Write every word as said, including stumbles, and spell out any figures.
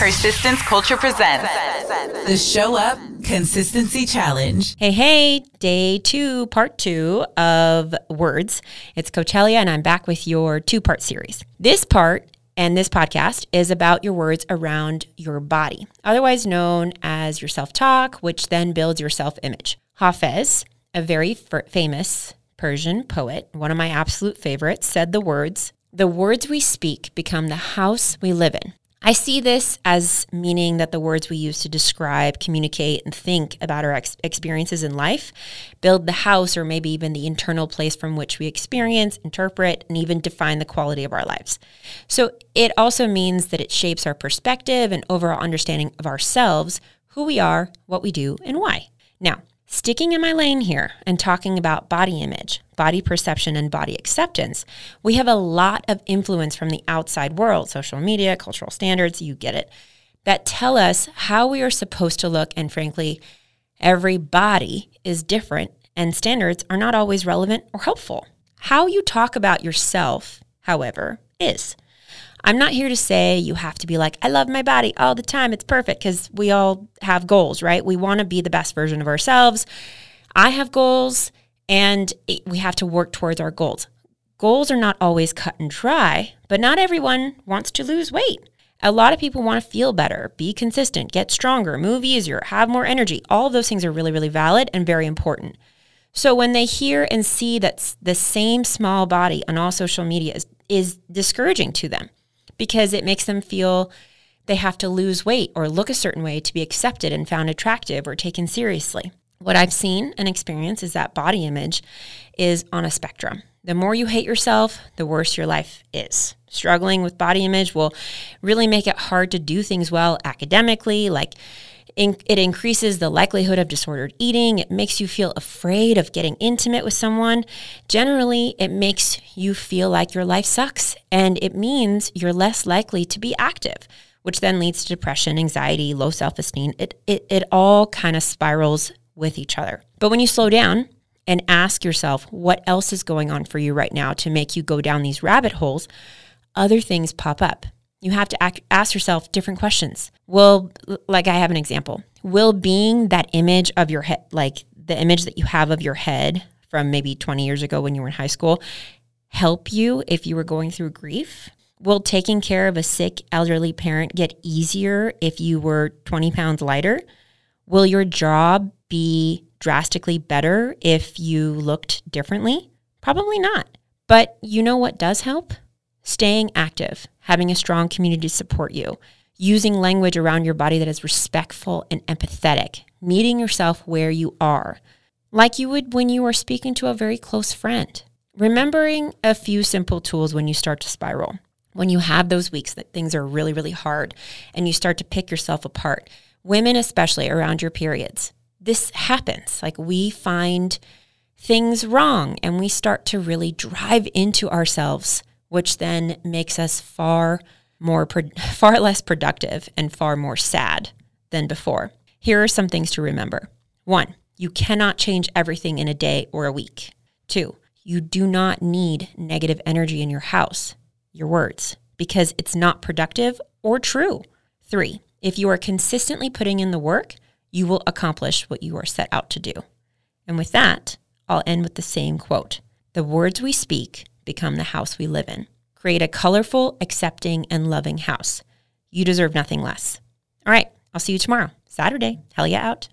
Persistence Culture presents the Show Up Consistency Challenge. Hey, hey, day two, part two of words. It's Coach Helya, and I'm back with your two-part series. This part and this podcast is about your words around your body, otherwise known as your self-talk, which then builds your self-image. Hafez, a very f- famous Persian poet, one of my absolute favorites, said the words, "The words we speak become the house we live in." I see this as meaning that the words we use to describe, communicate, and think about our ex- experiences in life build the house, or maybe even the internal place from which we experience, interpret, and even define the quality of our lives. So it also means that it shapes our perspective and overall understanding of ourselves, who we are, what we do, and why. Now, sticking in my lane here and talking about body image, body perception, and body acceptance, we have a lot of influence from the outside world, social media, cultural standards, you get it, that tell us how we are supposed to look. And frankly, every body is different and standards are not always relevant or helpful. How you talk about yourself, however, is. I'm not here to say you have to be like, I love my body all the time, it's perfect, because we all have goals, right? We want to be the best version of ourselves. I have goals, and we have to work towards our goals. Goals are not always cut and dry, but not everyone wants to lose weight. A lot of people want to feel better, be consistent, get stronger, move easier, have more energy. All of those things are really, really valid and very important. So when they hear and see that the same small body on all social media is, is discouraging to them, because it makes them feel they have to lose weight or look a certain way to be accepted and found attractive or taken seriously. What I've seen and experienced is that body image is on a spectrum. The more you hate yourself, the worse your life is. Struggling with body image will really make it hard to do things well academically, like in, it increases the likelihood of disordered eating. It makes you feel afraid of getting intimate with someone. Generally, it makes you feel like your life sucks, and it means you're less likely to be active, which then leads to depression, anxiety, low self-esteem. It, it, it all kind of spirals with each other. But when you slow down and ask yourself what else is going on for you right now to make you go down these rabbit holes, other things pop up. You have to act, ask yourself different questions. Will, like I have an example, will being that image of your head, like the image that you have of your head from maybe twenty years ago when you were in high school, help you if you were going through grief? Will taking care of a sick elderly parent get easier if you were twenty pounds lighter? Will your job be drastically better if you looked differently? Probably not. But you know what does help? Staying active, having a strong community to support you, using language around your body that is respectful and empathetic, meeting yourself where you are, like you would when you are speaking to a very close friend. Remembering a few simple tools when you start to spiral, when you have those weeks that things are really, really hard and you start to pick yourself apart, women especially around your periods. This happens. Like, we find things wrong and we start to really drive into ourselves, which then makes us far more, far less productive and far more sad than before. Here are some things to remember. One, you cannot change everything in a day or a week. Two, you do not need negative energy in your house, your words, because it's not productive or true. Three, if you are consistently putting in the work, you will accomplish what you are set out to do. And with that, I'll end with the same quote. The words we speak become the house we live in. Create a colorful, accepting, and loving house. You deserve nothing less. All right, I'll see you tomorrow. Saturday. Helya out.